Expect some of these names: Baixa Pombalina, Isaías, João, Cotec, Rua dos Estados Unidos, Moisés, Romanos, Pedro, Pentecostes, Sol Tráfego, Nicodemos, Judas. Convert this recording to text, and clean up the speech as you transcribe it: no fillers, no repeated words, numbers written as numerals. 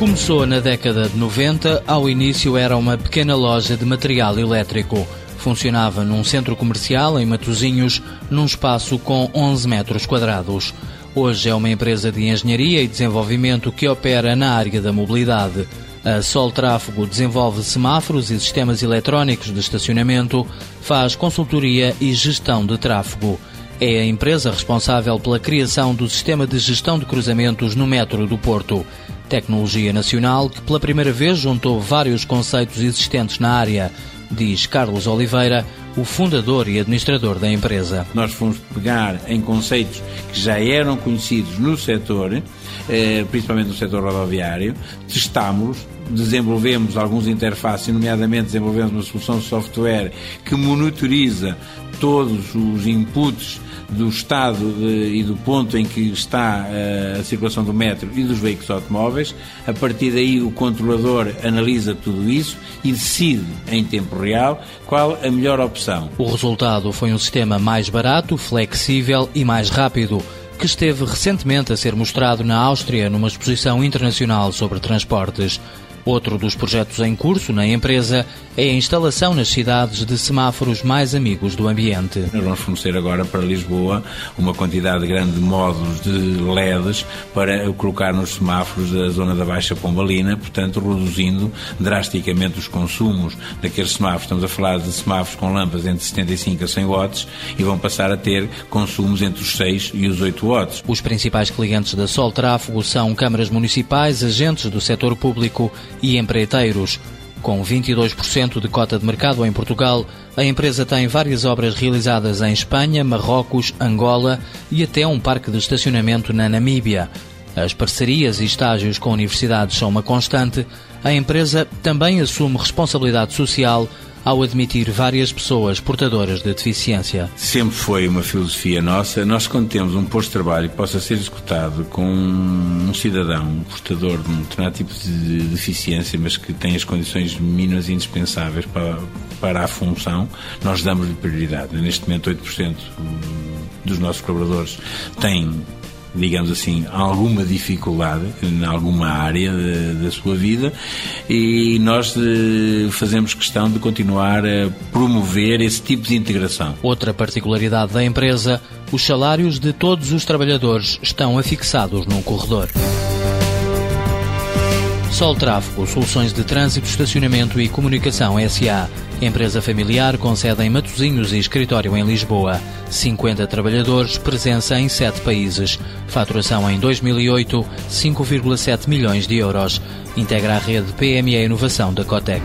Começou na década de 90, ao início era uma pequena loja de material elétrico. Funcionava num centro comercial em Matosinhos, num espaço com 11 metros quadrados. Hoje é uma empresa de engenharia e desenvolvimento que opera na área da mobilidade. A Sol Tráfego desenvolve semáforos e sistemas eletrónicos de estacionamento, faz consultoria e gestão de tráfego. É a empresa responsável pela criação do sistema de gestão de cruzamentos no metro do Porto. Tecnologia nacional que pela primeira vez juntou vários conceitos existentes na área, diz Carlos Oliveira, o fundador e administrador da empresa. Nós fomos pegar em conceitos que já eram conhecidos no setor, principalmente no setor rodoviário, testámos, desenvolvemos alguns interfaces, nomeadamente desenvolvemos uma solução de software que monitoriza todos os inputs do estado e do ponto em que está a circulação do metro e dos veículos automóveis. A partir daí o controlador analisa tudo isso e decide em tempo real qual a melhor opção. O resultado foi um sistema mais barato, flexível e mais rápido, que esteve recentemente a ser mostrado na Áustria numa exposição internacional sobre transportes. Outro dos projetos em curso na empresa é a instalação nas cidades de semáforos mais amigos do ambiente. Nós vamos fornecer agora para Lisboa uma quantidade grande de módulos de LEDs para colocar nos semáforos da zona da Baixa Pombalina, portanto reduzindo drasticamente os consumos daqueles semáforos. Estamos a falar de semáforos com lâmpadas entre 75 a 100 watts e vão passar a ter consumos entre os 6 e os 8 watts. Os principais clientes da Sol Tráfego são câmaras municipais, agentes do setor público e empreiteiros. Com 22% de cota de mercado em Portugal, a empresa tem várias obras realizadas em Espanha, Marrocos, Angola e até um parque de estacionamento na Namíbia. As parcerias e estágios com universidades são uma constante. A empresa também assume responsabilidade social ao admitir várias pessoas portadoras de deficiência. Sempre foi uma filosofia nossa. Nós, quando temos um posto de trabalho que possa ser executado com um cidadão, um portador de um determinado tipo de deficiência, mas que tem as condições mínimas e indispensáveis para a função, nós damos-lhe prioridade. Neste momento, 8% dos nossos colaboradores têm, digamos assim, alguma dificuldade em alguma área da sua vida, e nós fazemos questão de continuar a promover esse tipo de integração. Outra particularidade da empresa, os salários de todos os trabalhadores estão afixados num corredor. Sol Tráfego, soluções de trânsito, estacionamento e comunicação S.A., empresa familiar com sede em Matosinhos e escritório em Lisboa. 50 trabalhadores, presença em 7 países. Faturação em 2008, 5,7 milhões de euros. Integra a rede PME Inovação da Cotec.